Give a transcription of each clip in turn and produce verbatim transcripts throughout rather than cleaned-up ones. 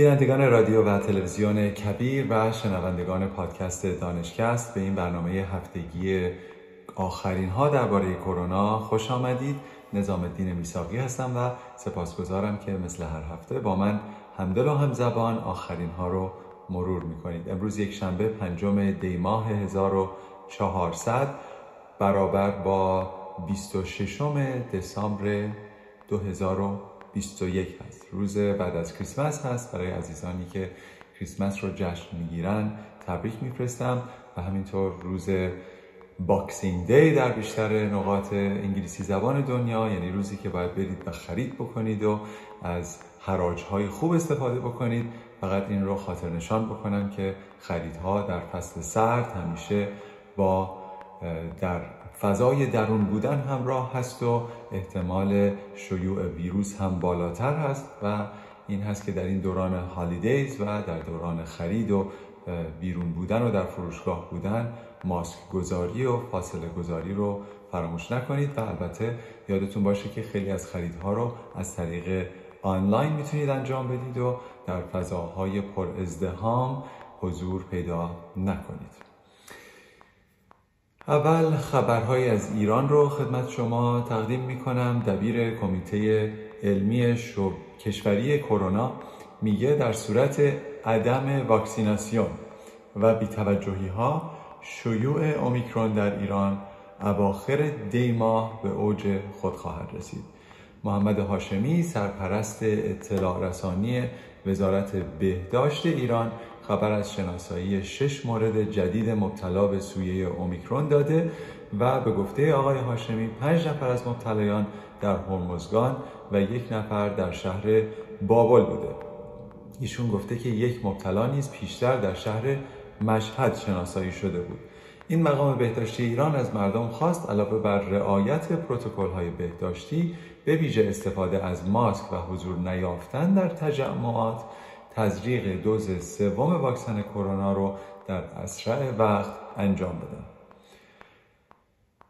بینندگان رادیو و تلویزیون کبیر و شنوندگان پادکست دانشکست به این برنامه هفتگی آخرین ها درباره کرونا خوش آمدید. نظام الدین میساقی هستم و سپاسگزارم که مثل هر هفته با من همدل و همزبان آخرین ها رو مرور میکنید. امروز یک شنبه پنجم دی ماه هزار و چهارصد برابر با بیست و ششم دسامبر دو هزار و بیست و یک هست. روز بعد از کریسمس هست. برای عزیزانی که کریسمس رو جشن میگیرن تبریک میفرستم و همینطور روز باکسینگ دی در بیشتر نقاط انگلیسی زبان دنیا، یعنی روزی که باید برید و خرید بکنید و از حراج‌های خوب استفاده بکنید. فقط این رو خاطر نشان بکنم که خریدها در فصل سرد همیشه با در فضای درون بودن همراه هست و احتمال شیوع ویروس هم بالاتر هست و این هست که در این دوران هالیدیز و در دوران خرید و بیرون بودن و در فروشگاه بودن ماسک گذاری و فاصله گذاری رو فراموش نکنید و البته یادتون باشه که خیلی از خریدها رو از طریق آنلاین میتونید انجام بدید و در فضاهای پر ازدحام حضور پیدا نکنید. اول خبرهای از ایران رو خدمت شما تقدیم میکنم. دبیر کمیته علمی شورای کشوری کرونا میگه در صورت عدم واکسیناسیون و بی‌توجهی ها شیوع اومیکرون در ایران اواخر دی ماه به اوج خود خواهد رسید. محمد حاشمی سرپرست اطلاع رسانی وزارت بهداشت ایران خبر از شناسایی شش مورد جدید مبتلا به سویه اومیکرون داده و به گفته آقای هاشمی پنج نفر از مبتلایان در هرمزگان و یک نفر در شهر بابل بوده. ایشون گفته که یک مبتلا نیز پیشتر در شهر مشهد شناسایی شده بود. این مقام بهداشتی ایران از مردم خواست علاوه بر رعایت پروتکل‌های بهداشتی به ویژه استفاده از ماسک و حضور نیافتن در تجمعات تزریق دوز سوم واکسن کرونا رو در اسرع وقت انجام بدن.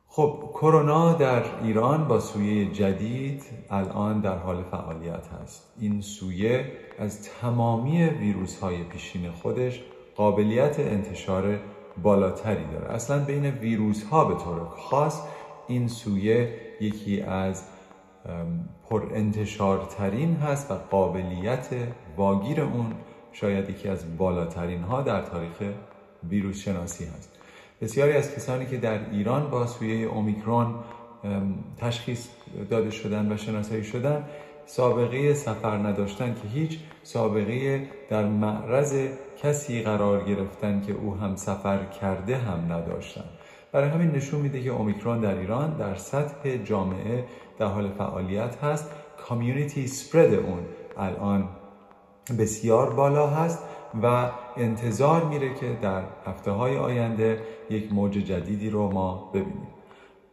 خب کرونا در ایران با سویه جدید الان در حال فعالیت هست. این سویه از تمامی ویروس‌های پیشین خودش قابلیت انتشار بالاتری داره. اصلا بین ویروس‌ها به طور خاص این سویه یکی از پر انتشارترین هست و قابلیت واگیر اون شاید یکی از بالاترین ها در تاریخ ویروس شناسی هست. بسیاری از کسانی که در ایران با سویه اومیکرون تشخیص داده شدن و شناسایی شدن سابقه سفر نداشتن که هیچ، سابقه در معرض کسی قرار گرفتن که او هم سفر کرده هم نداشتن. برای همین نشون میده که اومیکرون در ایران در سطح جامعه در حال فعالیت هست. کامیونیتی اسپرد اون الان بسیار بالا هست و انتظار میره که در هفته های آینده یک موج جدیدی رو ما ببینیم.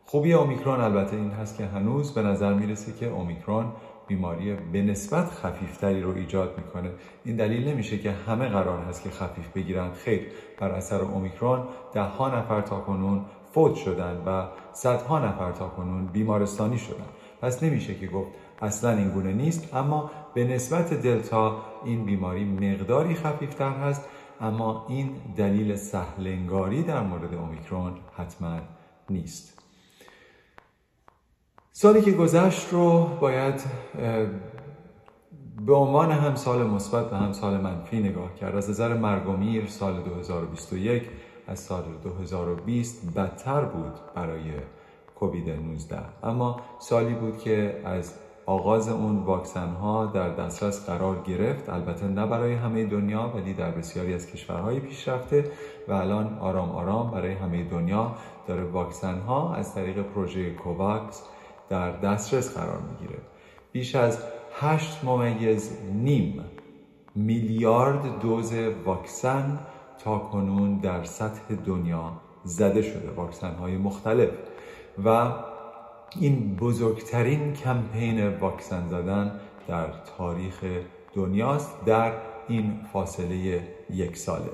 خوبی اومیکرون البته این هست که هنوز به نظر میرسه که اومیکرون بیماری به نسبت خفیفتری رو ایجاد میکنه. این دلیل نمیشه که همه قرار هست که خفیف بگیرن. خیر، بر اثر اومیکرون ده ها نفر تا کنون فوت شدن و صدها نفر تا کنون بیمارستانی شدن. پس نمیشه که گفت اصلا این گونه نیست، اما به نسبت دلتا این بیماری مقداری خفیفتر هست. اما این دلیل سهلنگاری در مورد اومیکرون حتما نیست. سالی که گذشت رو باید به عنوان هم سال مثبت و هم سال منفی نگاه کرد. از نظر مرگ و میر سال دو هزار و بیست و یک از سال دو هزار و بیست بدتر بود برای کووید نوزده، اما سالی بود که از آغاز اون واکسن ها در دسترس قرار گرفت، البته نه برای همه دنیا ولی در بسیاری از کشورهای پیشرفته و الان آرام آرام برای همه دنیا داره واکسن ها از طریق پروژه کوواکس در دسترس قرار میگیره. بیش از هشت ممیز نیم میلیارد دوز واکسن تا کنون در سطح دنیا زده شده، واکسن های مختلف، و این بزرگترین کمپین واکسن زدن در تاریخ دنیاست در این فاصله یک ساله.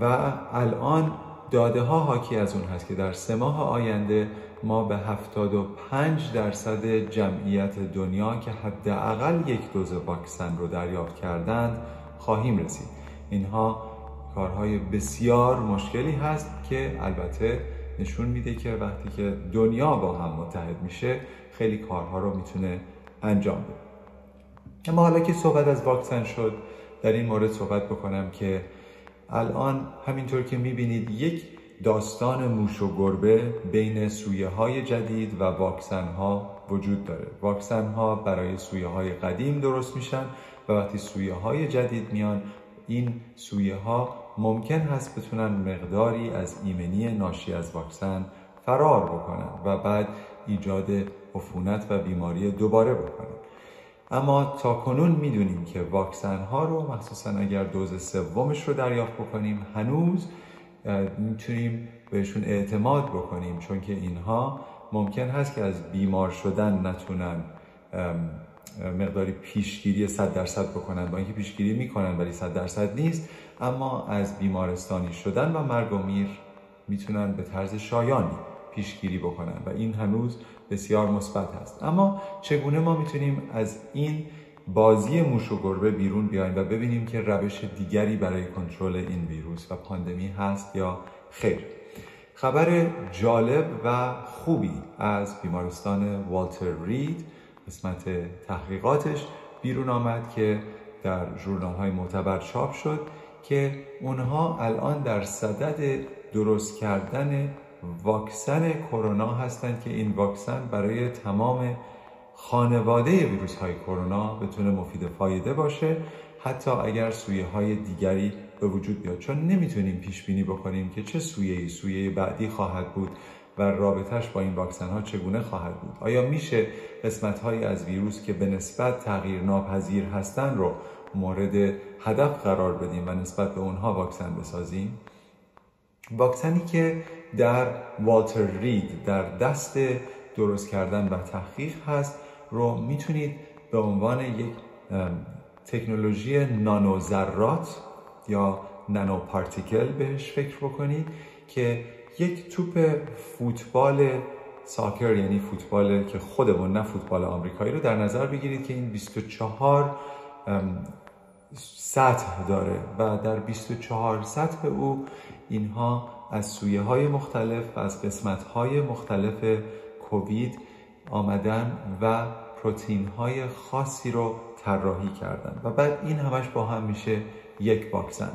و الان داده ها حاکی از اون هست که در سه ماه آینده ما به هفتاد و پنج درصد جمعیت دنیا که حداقل یک دوز واکسن رو دریافت کردند خواهیم رسید. اینها کارهای بسیار مشکلی هست که البته نشون میده که وقتی که دنیا با هم متحد میشه خیلی کارها رو میتونه انجام بده. اما حالا که صحبت از واکسن شد، در این مورد صحبت بکنم که الان همینطور که میبینید یک داستان موش و گربه بین سویه های جدید و واکسن ها وجود داره. واکسن ها برای سویه های قدیم درست میشن و وقتی سویه های جدید میان، این سویه ها ممکن هست بتونن مقداری از ایمنی ناشی از واکسن فرار بکنن و بعد ایجاد عفونت و بیماری دوباره بکنن. اما تا کنون میدونیم که واکسن ها رو، مخصوصا اگر دوز سومش رو دریافت بکنیم، هنوز میتونیم بهشون اعتماد بکنیم، چون که اینها ممکن هست که از بیمار شدن نتونن مقداری پیشگیری صد درصد بکنن، با اینکه پیشگیری میکنن ولی صد درصد نیست، اما از بیمارستانی شدن و مرگ و میر میتونن به طرز شایانی پیشگیری بکنن و این هنوز بسیار مثبت هست. اما چگونه ما میتونیم از این بازی موش و گربه بیرون بیایم و ببینیم که روش دیگری برای کنترل این ویروس و پاندمی هست یا خیر؟ خبر جالب و خوبی از بیمارستان والتر رید، قسمت تحقیقاتش بیرون آمد که در ژورنال‌های معتبر چاپ شد که اونها الان در صدد درست کردن واکسن کرونا هستند که این واکسن برای تمام خانواده ویروس های کرونا بتونه مفید فایده باشه، حتی اگر سویه های دیگری به وجود بیاد، چون نمیتونیم پیش بینی بکنیم که چه سویه‌ای سویه بعدی خواهد بود و رابطهش با این واکسن ها چگونه خواهد بود. آیا میشه قسمت هایی از ویروس که به نسبت تغییر ناپذیر هستند رو مورد هدف قرار بدیم و نسبت به اونها واکسن بسازیم؟ واکسنی که در والتر رید در دست درست کردن و تحقیق هست رو میتونید به عنوان یک تکنولوژی نانو ذرات یا نانو پارتیکل بهش فکر بکنید که یک توپ فوتبال ساکر، یعنی فوتبال که خودمون، نه فوتبال آمریکایی، رو در نظر بگیرید که این بیست و چهار سطح داره و در بیست و چهار سطح او اینها از سویه های مختلف و از قسمت های مختلف کووید آمدن و پروتئین های خاصی رو طراحی کردن و بعد این همش با هم میشه یک واکسن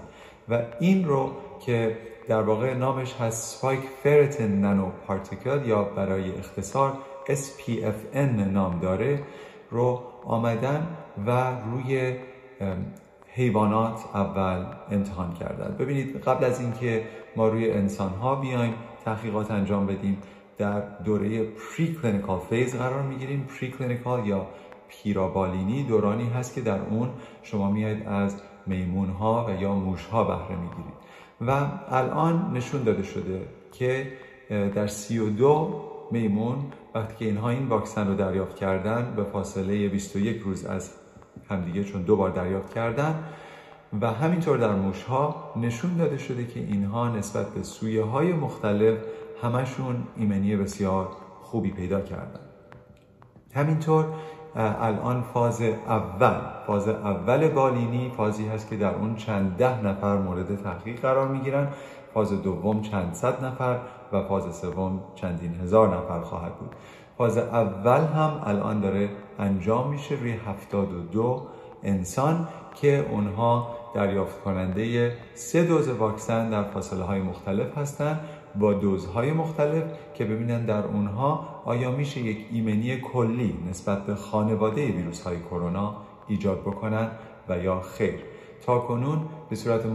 و این رو که در واقع نامش هست سپایک فرتین نانو پارتیکل یا برای اختصار اس پی اف ان نام داره رو آمدن و روی حیوانات اول امتحان کردن. ببینید، قبل از اینکه ما روی انسان‌ها بیایم تحقیقات انجام بدیم، در دوره پریکلینیکال فیز قرار می‌گیریم. پریکلینیکال یا پیرابالینی دورانی هست که در اون شما میاید از میمون‌ها و یا موش‌ها بهره می‌گیرید و الان نشون داده شده که در سی و دو میمون وقتی که اینها این واکسن رو دریافت کردن، به فاصله بیست و یک روز از همدیگه، چون دو بار دریافت کردن، و همینطور در موشها نشون داده شده که اینها نسبت به سویه های مختلف همشون ایمنی بسیار خوبی پیدا کردن. همینطور الان فاز اول فاز اول بالینی فازی هست که در اون چند ده نفر مورد تحقیق قرار میگیرن، فاز دوم چند صد نفر و فاز سوم چندین هزار نفر خواهد بود. فاز اول هم الان داره انجام میشه روی هفتاد و دو انسان که اونها دریافت کننده سه دوز واکسن در فاصله های مختلف هستند با دوزهای مختلف که ببینن در اونها آیا میشه یک ایمنی کلی نسبت به خانواده ویروس های کرونا ایجاد بکنن و یا خیر. تا کنون به صورت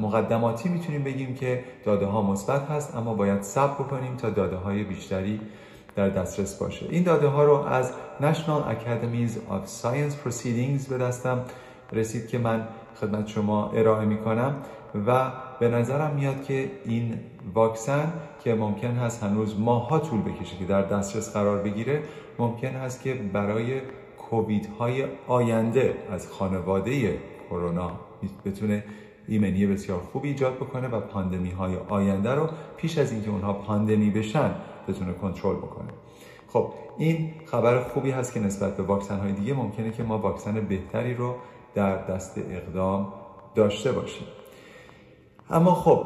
مقدماتی میتونیم بگیم که داده ها مثبت هست، اما باید صبر بکنیم تا داده های بیشتری در دسترس باشه. این داده ها رو از National Academies of Science Proceedings به دستم رسید که من خدمت شما ارائه می کنم و به نظرم میاد که این واکسن که ممکن هست هنوز ماها طول بکشه که در دسترس قرار بگیره، ممکن هست که برای کووید های آینده از خانواده کرونا بتونه ایمنی بسیار خوب ایجاد بکنه و پاندمی های آینده رو پیش از اینکه اونها پاندمی بشن بتونه کنترل بکنه. خب این خبر خوبی هست که نسبت به واکسن های دیگه ممکنه که ما واکسن بهتری رو در دست اقدام داشته باشیم. اما خب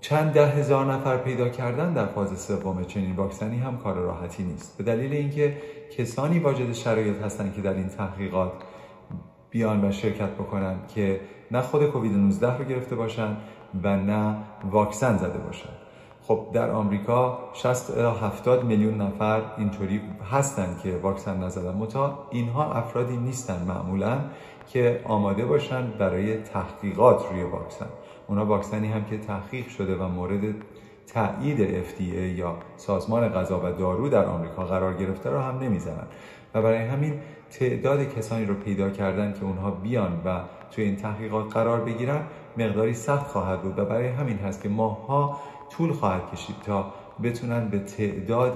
چند ده هزار نفر پیدا کردن در فاز سوم چنین واکسنی هم کار راحتی نیست، به دلیل اینکه کسانی واجد شرایط هستند که در این تحقیقات بیان و شرکت بکنن که نه خود کووید نوزده رو گرفته باشن و نه واکسن زده باشن. خب در آمریکا شصت تا هفتاد میلیون نفر اینطوری هستن که واکسن نزدن، متا اینها افرادی نیستن معمولا که آماده باشن برای تحقیقات روی واکسن. اونا واکسنی هم که تحقیق شده و مورد تایید اف دی ای یا سازمان غذا و دارو در آمریکا قرار گرفته رو هم نمیزنن و برای همین تعداد کسانی رو پیدا کردن که اونها بیان و توی این تحقیقات قرار بگیرن مقداری سخت خواهد بود و برای همین هست که ماها طول خواهد کشید تا بتونن به تعداد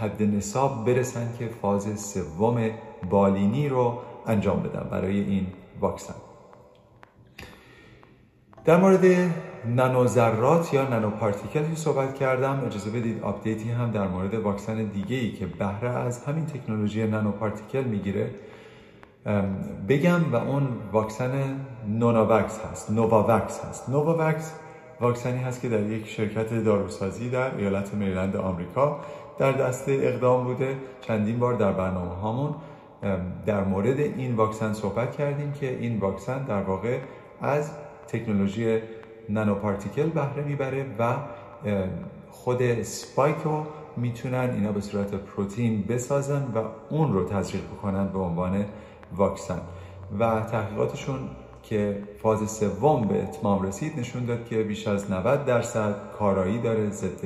حد نصاب برسن که فاز سوم بالینی رو انجام بدن برای این واکسن. در مورد نانوذرات یا نانوپارتیکل صحبت کردم، اجازه بدید آپدیتی هم در مورد واکسن دیگه‌ای که بهره از همین تکنولوژی نانوپارتیکل میگیره بگم و اون واکسن نوناوکس هست، نوواوکس هست. نوواوکس واکسنی هست که در یک شرکت داروسازی در ایالت مریلند آمریکا در دست اقدام بوده. چندین بار در برنامه هامون در مورد این واکسن صحبت کردیم که این واکسن در واقع از تکنولوژی نانوپارتیکل بهره میبره و خود اسپایک رو میتونن اینا به صورت پروتئین بسازن و اون رو تزریق بکنن به عنوان واکسن و تحقیقاتشون که فاز سوم به اتمام رسید نشون داد که بیش از نود درصد کارایی داره ضد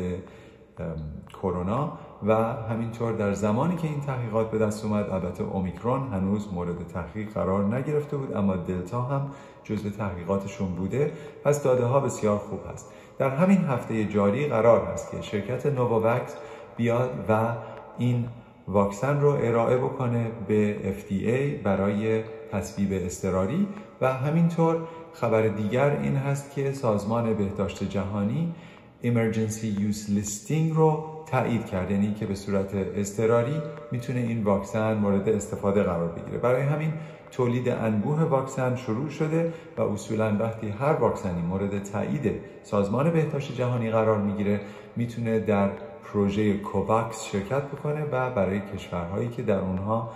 کرونا و همینطور در زمانی که این تحقیقات به دست اومد، البته اومیکرون هنوز مورد تحقیق قرار نگرفته بود اما دلتا هم جزو تحقیقاتشون بوده، پس داده ها بسیار خوب هست. در همین هفته جاری قرار هست که شرکت نوواوکس بیاد و این واکسن رو ارائه بکنه به اف دی ای برای تصویب اضطراری و همینطور خبر دیگر این هست که سازمان بهداشت جهانی Emergency Use Listing رو تایید کرده، یعنی که به صورت اضطراری میتونه این واکسن مورد استفاده قرار بگیره. برای همین تولید انبوه واکسن شروع شده و اصولاً وقتی هر واکسنی مورد تایید سازمان بهداشت جهانی قرار میگیره میتونه در پروژه کوواکس شرکت بکنه و برای کشورهایی که در اونها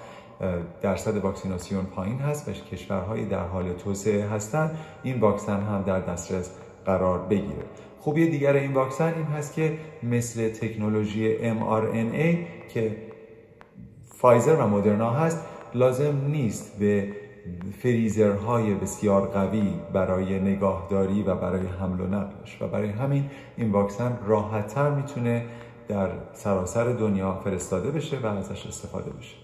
درصد واکسیناسیون پایین هست و کشورهایی در حال توسعه هستند این واکسن هم در دسترس قرار بگیره. خوبی دیگر این واکسن این هست که مثل تکنولوژی ام آر ان ای که فایزر و مدرنا هست لازم نیست به فریزرهای بسیار قوی برای نگهداری و برای حمل و نقلش و برای همین این واکسن راحت‌تر میتونه در سراسر دنیا فرستاده بشه و ازش استفاده بشه.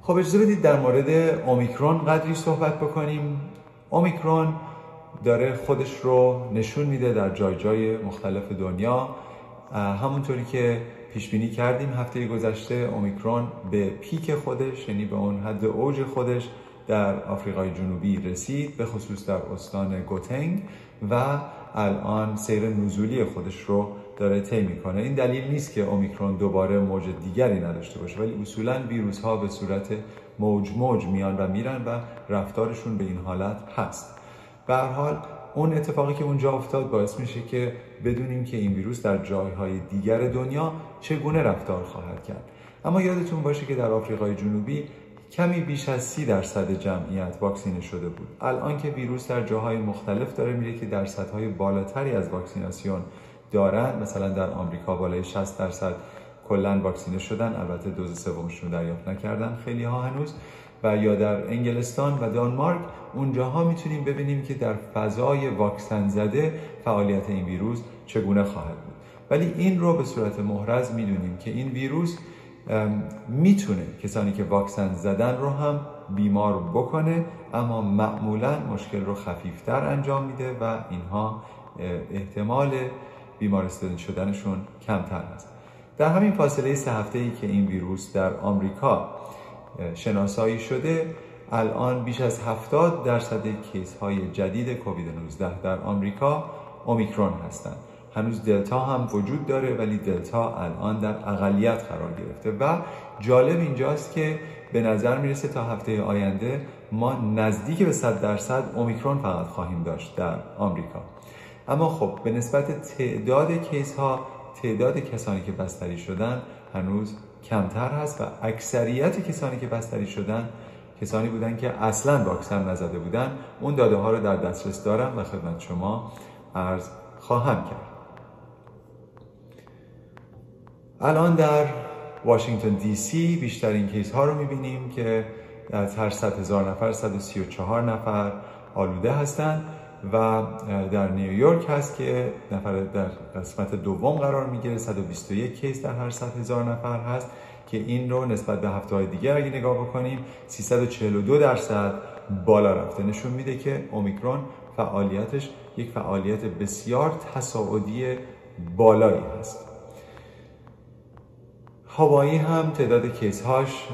خب اجازه بدید در مورد اومیکرون قدری صحبت بکنیم. اومیکرون داره خودش رو نشون میده در جای جای مختلف دنیا. همونطوری که پیش بینی کردیم هفته گذشته اومیکرون به پیک خودش، یعنی به اون حد اوج خودش در آفریقای جنوبی رسید، به خصوص در استان گوتنگ و الان سیر نزولی خودش رو داره طی میکنه. این دلیل نیست که اومیکرون دوباره موج دیگری نداشته باشه، ولی اصولاً ویروس ها به صورت موج موج میان و میرن و رفتارشون به این حالت هست. به هر حال اون اتفاقی که اونجا افتاد باعث میشه که بدونیم که این ویروس در جایهای دیگر دنیا چگونه رفتار خواهد کرد. اما یادتون باشه که در آفریقای جنوبی کمی بیش از سی درصد جمعیت واکسینه شده بود. الان که ویروس در جاهای مختلف داره میره که درصدهای بالاتری از واکسیناسیون دارن، مثلا در آمریکا بالای شصت درصد کلا واکسینه شدن، البته دوز سومشون رو دریافت نکردن خیلی ها هنوز، و یا در انگلستان و دانمارک اونجاها میتونیم ببینیم که در فضای واکسن زده فعالیت این ویروس چگونه خواهد بود. ولی این رو به صورت محرز میدونیم که این ویروس میتونه کسانی که واکسن زدن رو هم بیمار بکنه، اما معمولا مشکل رو خفیفتر انجام میده و اینها احتمال بیمارستانی شدنشون کمتر هست. در همین فاصله سه هفته‌ای که این ویروس در آمریکا شناسایی شده، الان بیش از هفتاد درصد کیس‌های جدید کووید نوزده در آمریکا اومیکرون هستند. هنوز دلتا هم وجود داره ولی دلتا الان در اقلیت قرار گرفته و جالب اینجاست که به نظر میرسه تا هفته آینده ما نزدیک به صد درصد اومیکرون فقط خواهیم داشت در آمریکا. اما خب به نسبت تعداد کیس ها تعداد کسانی که بستری شدن هنوز کمتر هست و اکثریت کسانی که بستری شدن کسانی بودن که اصلاً واکسن نزده بودن. اون داده ها رو در دسترس دارم و خدمت شما عرض خواهم کرد. الان در واشنگتن دی سی بیشترین کیس ها رو میبینیم که از هر صد هزار نفر صد و سی و چهار نفر آلوده هستند و در نیویورک هست که نفر در قسمت دوم قرار میگیره صد و بیست و یک کیس در هر صد هزار نفر هست که این رو نسبت به هفته های دیگه اگه نگاه بکنیم سیصد و چهل و دو درصد بالا رفته. نشون میده که اومیکرون فعالیتش یک فعالیت بسیار تصاعدی بالایی هست. هاوایی هم تعداد کیس هاش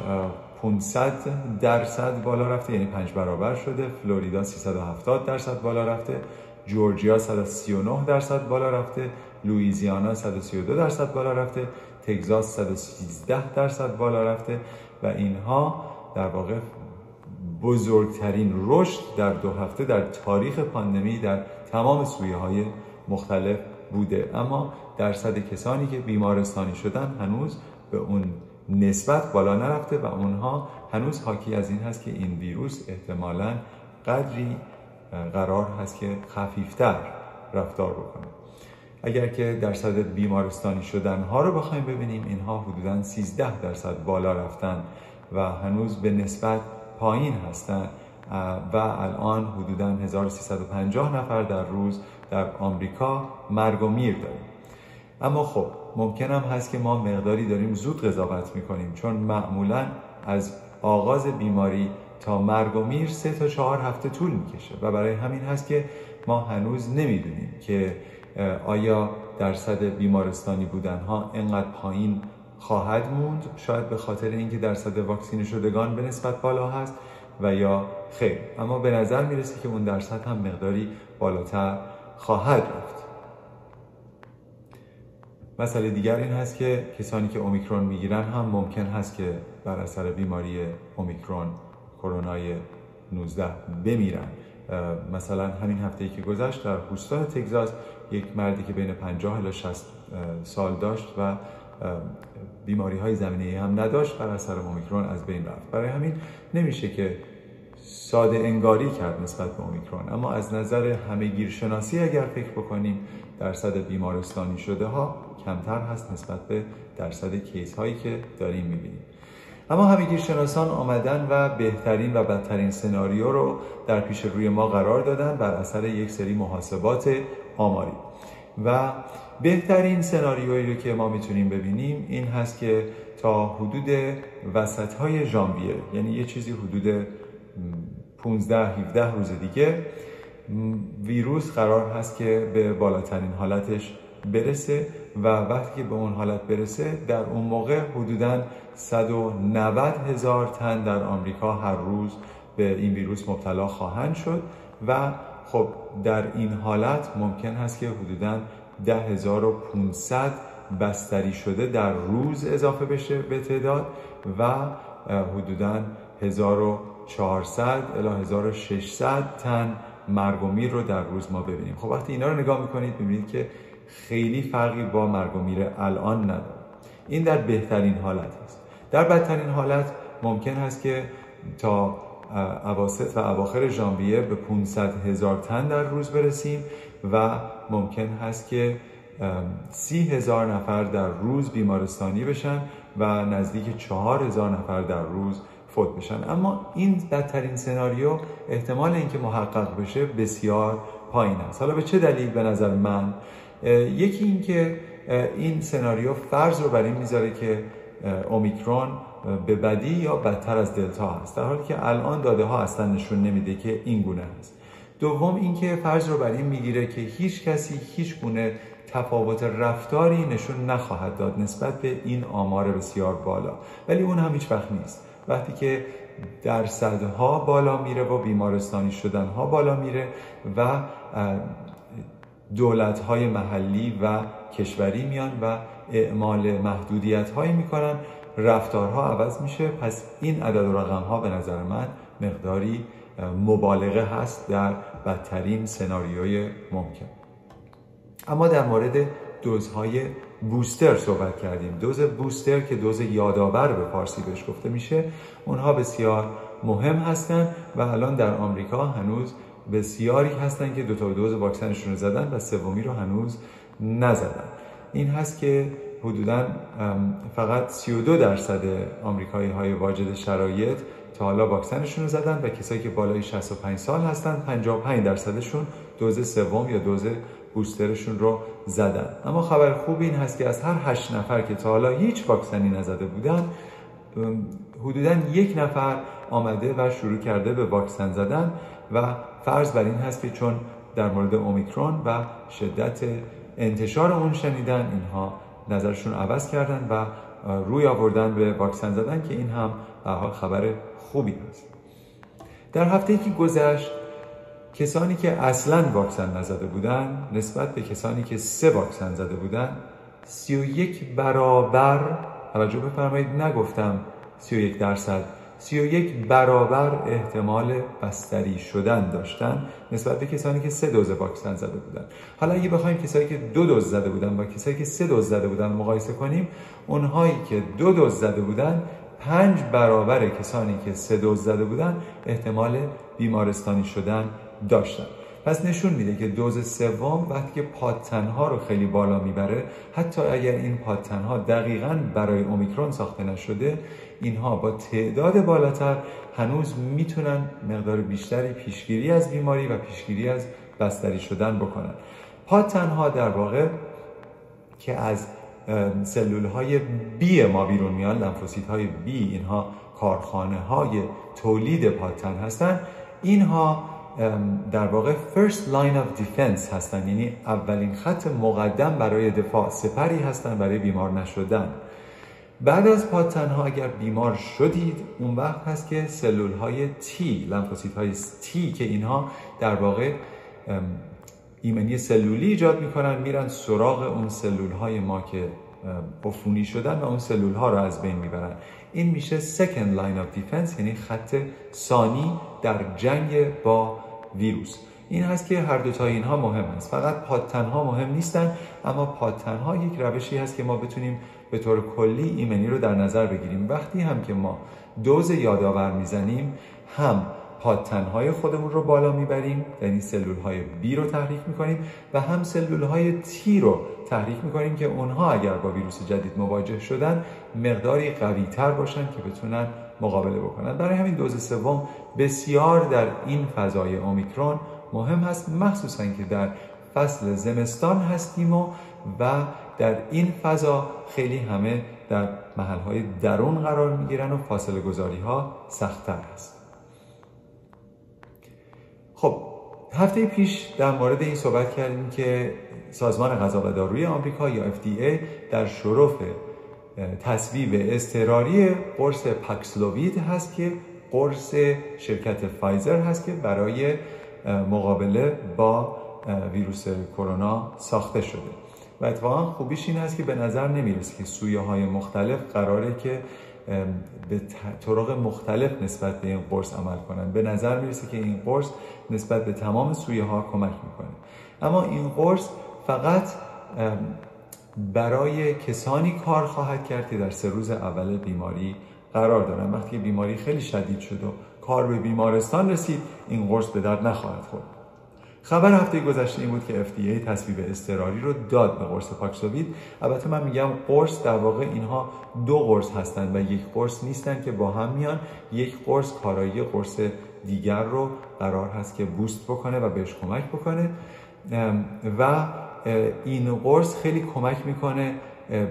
پانصد درصد بالا رفته یعنی پنج برابر شده. فلوریدا سیصد و هفتاد درصد بالا رفته. جورجیا صد و سی و نه درصد بالا رفته. لوئیزیانا صد و سی و دو درصد بالا رفته. تگزاس صد و سیزده درصد بالا رفته و اینها در واقع بزرگترین رشد در دو هفته در تاریخ پاندمی در تمام سویه‌های مختلف بوده. اما درصد کسانی که بیمارستانی شدن هنوز به اون نسبت بالا نرفته و اونها هنوز حاکی از این هست که این ویروس احتمالاً قدری قرار هست که خفیفتر رفتار بکنه. اگر که درصد بیمارستانی شدن ها رو بخوایم ببینیم اینها حدوداً سیزده درصد بالا رفتن و هنوز به نسبت پایین هستن و الان حدوداً هزار و سیصد و پنجاه نفر در روز در آمریکا مرگ و میر داریم. اما خب ممکن هم هست که ما مقداری داریم زود قضاوت میکنیم چون معمولاً از آغاز بیماری تا مرگ و میر سه تا چهار هفته طول میکشه و برای همین هست که ما هنوز نمیدونیم که آیا درصد بیمارستانی بودنها اینقدر پایین خواهد موند، شاید به خاطر اینکه درصد واکسینه شدگان به نسبت بالا هست و یا خیر. اما به نظر میرسه که اون درصد هم مقداری بالاتر خواهد رفت. مسئله دیگر این هست که کسانی که اومیکرون میگیرن هم ممکن هست که بر اثر بیماری اومیکرون کرونای نوزده بمیرن. مثلا همین هفته‌ای که گذشت در هوستون تگزاس یک مردی که بین پنجاه الی شصت سال داشت و بیماری های زمینه‌ای هم نداشت بر اثر اومیکرون از بین رفت. برای همین نمیشه که ساده انگاری کرد نسبت به اومیکرون. اما از نظر همه‌گیرشناسی اگر فکر بکنیم درصد بیمارستانی شده ها کمتر هست نسبت به درصد کیس هایی که داریم میبینیم. اما همه‌گیرشناسان آمدن و بهترین و بدترین سناریو رو در پیش روی ما قرار دادن بر اثر یک سری محاسبات آماری و بهترین سناریویی رو که ما میتونیم ببینیم این هست که تا حدود وسط‌های ژانویه یعنی یه چیزی حدود پانزده هفده روز دیگه ویروس قرار هست که به بالاترین حالتش برسه و وقتی که به اون حالت برسه در اون موقع حدوداً صد و نود هزار تن در آمریکا هر روز به این ویروس مبتلا خواهند شد و خب در این حالت ممکن هست که حدوداً ده هزار و پانصد بستری شده در روز اضافه بشه به تعداد و حدوداً هزار و چهارصد الی هزار و ششصد تن مرگ و میر رو در روز ما ببینیم. خب وقتی اینا رو نگاه میکنید میبینید که خیلی فرقی با مرگ و میر الان نداره. این در بهترین حالت است. در بدترین حالت ممکن هست که تا اواسط و اواخر ژانویه به پانصد هزار تن در روز برسیم و ممکن هست که سی هزار نفر در روز بیمارستانی بشن و نزدیک چهار هزار نفر در روز فوت بشن. اما این بدترین سناریو احتمال اینکه محقق بشه بسیار پایین است. حالا به چه دلیل به نظر من؟ یکی این که این سناریو فرض رو بر این میذاره که اومیکرون به بدی یا بدتر از دلتا هست در حالی که الان داده ها اصلا نشون نمیده که این گونه هست. دوم اینکه فرض رو بر این میگیره که هیچ کسی هیچ گونه تفاوت رفتاری نشون نخواهد داد نسبت به این آمار بسیار بالا ولی اون هم هیچ وقت نیست. وقتی که درصدها بالا میره و بیمارستانی شدنها بالا میره و دولت‌های محلی و کشوری میان و اعمال محدودیت‌هایی میکنن، رفتارها عوض میشه. پس این عدد و رقم‌ها به نظر من مقداری مبالغه هست در بدترین سناریوی ممکن. اما در مورد دوزهای بوستر صحبت کردیم. دوز بوستر که دوز یادآور به فارسی بهش گفته میشه، اونها بسیار مهم هستن و الان در آمریکا هنوز بسیاری هستن که دو تا دوز واکسنشون رو زدن و سومی رو هنوز نزدن. این هست که حدوداً فقط سی و دو درصد آمریکایی‌های واجد شرایط تا حالا واکسنشون رو زدن و کسایی که بالای شصت و پنج سال هستن پنجاه و پنج درصدشون دوز سوم یا دوز بوسترشون رو زدن. اما خبر خوب این هست که از هر هشت نفر که تا حالا هیچ واکسنی نزده بودن، حدوداً یک نفر آمده و شروع کرده به واکسن زدن و فرض بر این هست که چون در مورد اومیکرون و شدت انتشار اون شنیدن، اینها نظرشون عوض کردن و روی آوردن به واکسن زدن که این هم به حال خبر خوبی هست. در هفته‌ای که گذشت کسانی که اصلاً واکسن نزده بودن نسبت به کسانی که سه واکسن زده بودن سی و یک برابر، توجه بفرمایید نگفتم سی و یک درصد، سی و یک برابر احتمال بستری شدن داشتن نسبت به کسانی که سه دوز واکسن زده بودن. حالا اگه بخوایم کسایی که دو دوز زده بودن با کسایی که سه دوز زده بودن مقایسه کنیم، اونهایی که دو دوز زده بودن پنج برابر کسانی که سه دوز زده بودن احتمال بیمارستانی شدن داشتن. پس نشون میده که دوز سوم وقتی که پادتن‌ها رو خیلی بالا میبره، حتی اگر این پادتن‌ها دقیقاً برای اومیکرون ساخته نشده، اینها با تعداد بالاتر هنوز میتونن مقدار بیشتری پیشگیری از بیماری و پیشگیری از بستری شدن بکنن. پادتن‌ها در واقع که از سلول‌های بی ما بیرون میان، لنفوسیت‌های بی، اینها کارخانه‌های تولید پادتن هستن، اینها در واقع first line of defense هستن، یعنی اولین خط مقدم برای دفاع، سپری هستن برای بیمار نشدن. بعد از پادتن‌ها اگر بیمار شدید، اون وقت هست که سلول‌های تی، لنفوسیت‌های تی که اینها در واقع ایمنی سلولی ایجاد میکنن، میرن سراغ اون سلول‌های ما که عفونی شدن و اون سلول‌ها رو از بین میبرن. این میشه second line of defense، یعنی خط ثانی در جنگ با ویروس. این هست که هر دوتا اینها مهم است. فقط پادتن‌ها مهم نیستن، اما پادتن‌ها یک روشی هست که ما بتونیم به طور کلی ایمنی رو در نظر بگیریم. وقتی هم که ما دوز یادآور میزنیم، هم پادتن‌های خودمون رو بالا میبریم، یعنی سلول‌های بی رو تحریک میکنیم و هم سلول‌های تی رو تحریک میکنیم که اونها اگر با ویروس جدید مواجه شدن مقداری قوی‌تر باشن که بتونن مقابله بکنن. برای همین دوز سوم بسیار در این فضای اومیکرون مهم هست، مخصوصاً که در فصل زمستان هستیم و در این فضا خیلی همه در محل‌های درون قرار میگیرن و فاصله گذاری‌ها سخت‌تر هست. خب هفته پیش در مورد این صحبت کردیم که سازمان غذا و داروی آمریکا یا اف دی ای در شرف تصویب اضطراری قرص پاکسلووید هست که قرص شرکت فایزر هست که برای مقابله با ویروس کرونا ساخته شده و اتفاقا خوبیش این هست که به نظر نمیرسه که سویه‌های مختلف قراره که به طرق مختلف نسبت به این قرص عمل کنن. به نظر میرسه که این قرص نسبت به تمام سویه ها کمک میکنه، اما این قرص فقط برای کسانی کار خواهد کرد که در سه روز اول بیماری قرار دارن. وقتی بیماری خیلی شدید شد و کار به بیمارستان رسید، این قرص به درد نخواهد خورد. خبر هفته گذشته این بود که اف دی ای تصویب اضطراری رو داد به قرص پاکسلووید. البته من میگم قرص، در واقع اینها دو قرص هستند و یک قرص نیستن که با هم میان. یک قرص کارایی قرص دیگر رو قرار هست که بوست بکنه و بهش کمک بکنه و این قرص خیلی کمک میکنه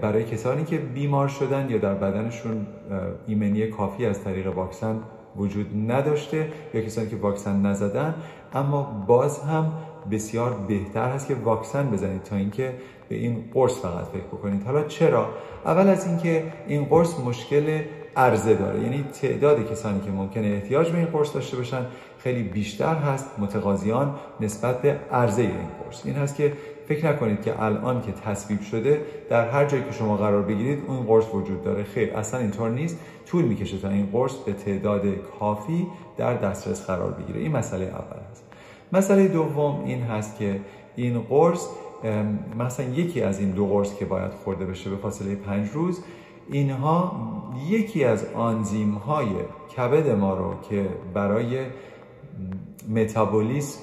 برای کسانی که بیمار شدن یا در بدنشون ایمنی کافی از طریق واکسن وجود نداشته یا کسانی که واکسن نزدن، اما باز هم بسیار بهتر هست که واکسن بزنید تا اینکه به این قرص فقط فکر بکنید. حالا چرا؟ اول از اینکه این قرص مشکل عرضه داره، یعنی تعداد کسانی که ممکنه احتیاج به این قرص داشته باشن خیلی بیشتر هست متقاضیان نسبت به عرضه این قرص. این هست که فکر نکنید که الان که تصویب شده در هر جایی که شما قرار بگیرید اون قرص وجود داره، خیر، اصلا اینطور نیست. طول میکشه تا این قرص به تعداد کافی در دسترس قرار بگیره. این مسئله اول هست. مسئله دوم این هست که این قرص مثلا یکی از این دو قرص که باید خورده بشه به فاصله پنج روز، اینها یکی از آنزیم های کبد ما رو که برای متابولیسم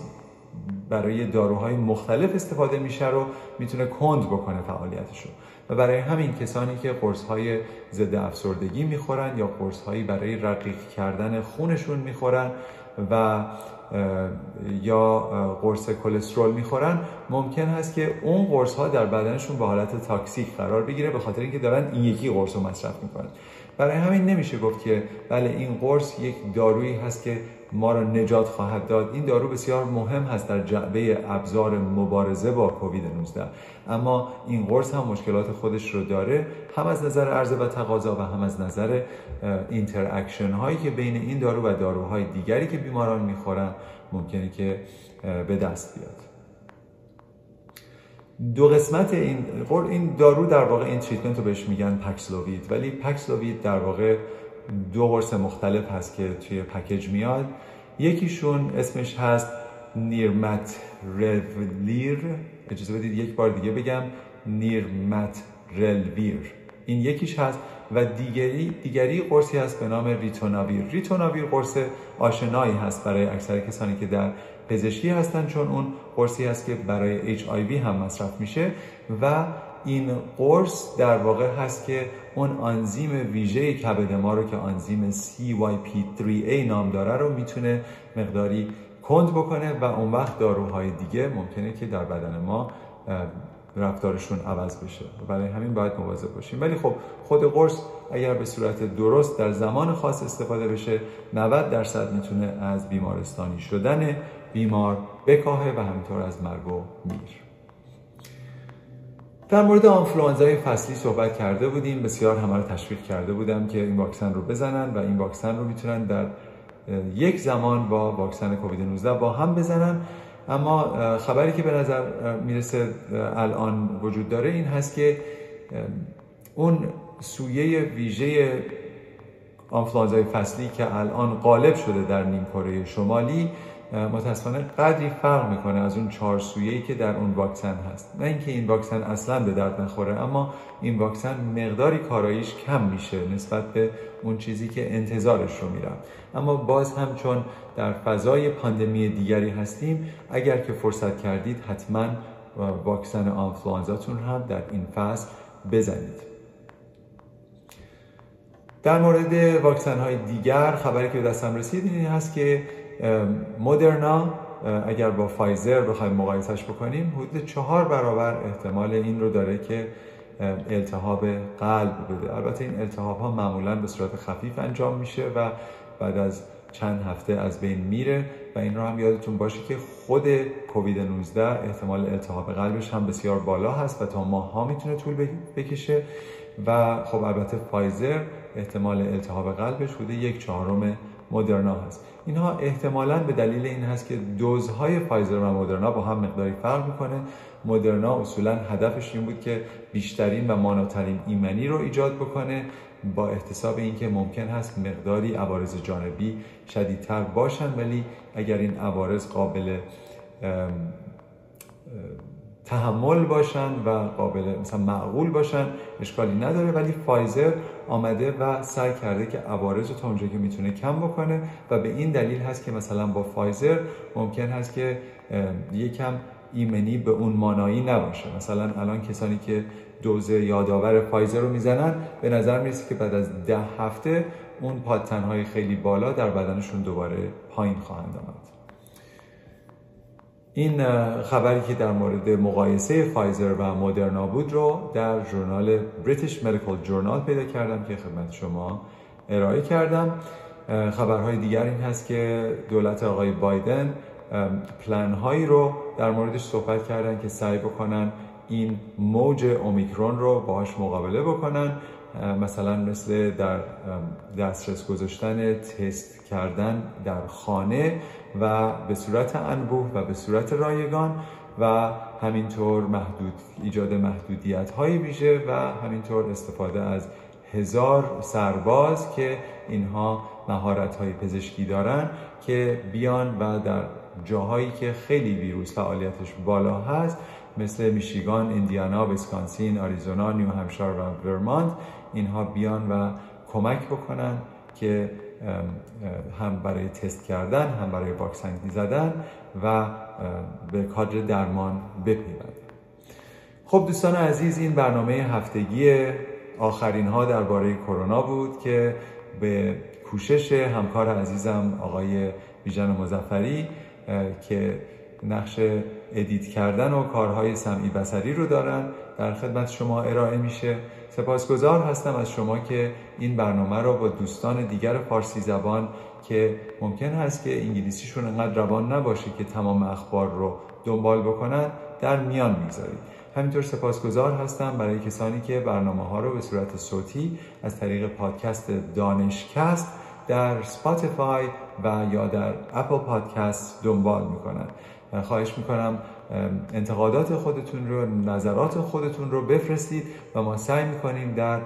برای داروهای مختلف استفاده میشه رو میتونه کند بکنه فعالیتش رو، و برای همین کسانی که قرص‌های ضد افسردگی میخورن یا قرص‌هایی برای رقیق کردن خونشون میخورن و یا قرص کلسترول میخورن، ممکن هست که اون قرص ها در بدنشون به حالت تاکسیک قرار بگیره به خاطر اینکه دارن این یکی قرص رو مصرف میکنن. برای همین نمیشه گفت که بله این قرص یک دارویی هست که ما را نجات خواهد داد. این دارو بسیار مهم هست در جعبه ابزار مبارزه با کووید نوزده، اما این قرص هم مشکلات خودش رو داره، هم از نظر عرضه و تقاضا و هم از نظر اینتراکشن هایی که بین این دارو و داروهای دیگری که بیماران میخورن ممکنه که به دست بیاد. دو قسمت این این دارو در واقع این تریتمنت رو بهش میگن پکسلووید، ولی پکسلووید در واقع دو قرص مختلف هست که توی پکیج میاد. یکیشون اسمش هست نیرمترلویر، اجازه بدید یک بار دیگه بگم نیرمترلویر، این یکیش هست، و دیگری دیگری قرصی هست به نام ریتوناویر. ریتوناویر قرص آشنایی هست برای اکثر کسانی که در پزشکی هستن، چون اون قرصی هست که برای اچ آی وی هم مصرف میشه و این قرص در واقع هست که اون آنزیم ویژه کبد ما رو که آنزیم سی وای پی تری ای نام داره رو میتونه مقداری کند بکنه و اون وقت داروهای دیگه ممکنه که در بدن ما رفتارشون عوض بشه. برای همین باید مواظب باشیم. ولی خب خود قرص اگر به صورت درست در زمان خاص استفاده بشه نود درصد میتونه از بیمارستانی شدن بیمار بکاهه و همینطور از مرگ و میر. در مورد آنفلوانزای فصلی صحبت کرده بودیم، بسیار همه رو تشویق کرده بودم که این واکسن رو بزنن و این واکسن رو میتونن در یک زمان با واکسن کووید نوزده با هم بزنن. اما خبری که به نظر میرسه الان وجود داره این هست که اون سویه ویژه آنفلوانزای فصلی که الان غالب شده در نیم کره شمالی متاسفانه قدری فرق میکنه از اون چهار سویه‌ای که در اون واکسن هست. نه اینکه این واکسن اصلا به درد نخوره، اما این واکسن مقداری کاراییش کم میشه نسبت به اون چیزی که انتظارش رو میرم. اما باز هم چون در فضای پاندمی دیگری هستیم، اگر که فرصت کردید حتما واکسن آنفلوانزاتون هم در این فصل بزنید. در مورد واکسن های دیگر خبری که به دستم رسید این هست که مدرنا اگر با فایزر بخوایم مقایسش بکنیم حدود چهار برابر احتمال این رو داره که التهاب قلب بده. البته این التهاب ها معمولا به صورت خفیف انجام میشه و بعد از چند هفته از بین میره و این رو هم یادتون باشه که خود کووید نوزده احتمال التهاب قلبش هم بسیار بالا هست و تا ماه ها میتونه طول بکشه و خب البته فایزر احتمال التهاب قلبش حدود یک چهارم مدرنا هست. اینها احتمالاً به دلیل این هست که دوزهای فایزر و مدرنا با هم مقداری فرق میکنه. مدرنا اصولاً هدفش این بود که بیشترین و ماناترین ایمنی رو ایجاد بکنه با احتساب اینکه ممکن هست مقداری عوارض جانبی شدیدتر باشن، ولی اگر این عوارض قابل تحمل باشن و قابل مثلا معقول باشن اشکالی نداره. ولی فایزر آمده و سعی کرده که عوارض رو تا اونجایی که میتونه کم بکنه و به این دلیل هست که مثلا با فایزر ممکن هست که یکم ایمنی به اون مانایی نباشه. مثلا الان کسانی که دوز یادآور فایزر رو میزنن به نظر میرسه که بعد از ده هفته اون پادتن‌های خیلی بالا در بدنشون دوباره پایین خواهند آمد. این خبری که در مورد مقایسه فایزر و مدرنا بود رو در ژورنال بریتیش مدیکال جورنال پیدا کردم که خدمت شما ارائه کردم. خبرهای دیگر این هست که دولت آقای بایدن پلن هایی رو در موردش صحبت کردن که سعی بکنن این موج اومیکرون رو باهاش مقابله بکنن، مثلا مثل در دسترس گذاشتن تست کردن در خانه و به صورت انبوه و به صورت رایگان و همینطور محدود ایجاد محدودیت هایی میشه و همینطور استفاده از هزار سرباز که اینها مهارت های پزشکی دارن که بیان و در جاهایی که خیلی ویروس فعالیتش بالا هست مثل میشیگان، ایندیانا، ویسکانسین، آریزونا، نیو همشایر و ورمانت اینها بیان و کمک بکنن که هم برای تست کردن هم برای واکسن زدن و به کادر درمان بپیوندن. خب دوستان عزیز، این برنامه هفتگی آخرین ها درباره کرونا بود که به کوشش همکار عزیزم آقای بیژن مظفری که نقش ادیت کردن و کارهای سمعی بصری رو دارن در خدمت شما ارائه میشه. سپاسگزار هستم از شما که این برنامه رو با دوستان دیگر فارسی زبان که ممکن هست که انگلیسیشون انقدر روان نباشه که تمام اخبار رو دنبال بکنن در میان میذارید. همینطور سپاسگزار هستم برای کسانی که برنامه ها رو به صورت صوتی از طریق پادکست دانشکست در سپاتیفای و یا در اپل پادکست دنبال میکنن. خواهش میکنم انتقادات خودتون رو، نظرات خودتون رو بفرستید و ما سعی میکنیم در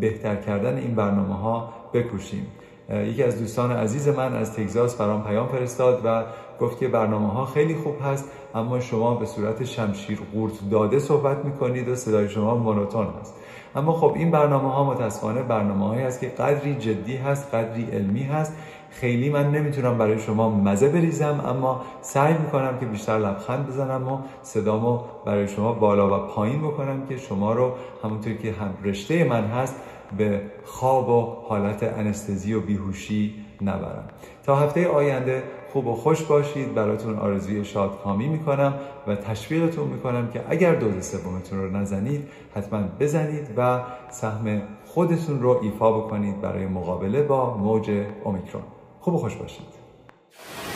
بهتر کردن این برنامه ها بکوشیم. یکی از دوستان عزیز من از تگزاس برام پیام فرستاد و گفت که برنامه ها خیلی خوب هست اما شما به صورت شمشیر قورت داده صحبت میکنید و صدای شما مونوتون هست. اما خب این برنامه ها متاسفانه برنامه هایی هست که قدری جدی هست، قدری علمی هست. خیلی من نمیتونم برای شما مزه بریزم اما سعی میکنم که بیشتر لبخند بزنم و صدامو برای شما بالا و پایین بکنم که شما رو همونطور که هم رشته من هست به خواب و حالت انستزی و بیهوشی نبرم. تا هفته آینده خوب و خوش باشید. براتون آرزوی شادکامی میکنم و تشویقتون میکنم که اگر دوز سومتون رو نزنید حتما بزنید و سهم خودتون رو ایفا بکنید برای مقابله با موج اومیکرون. خوب و خوش باشید.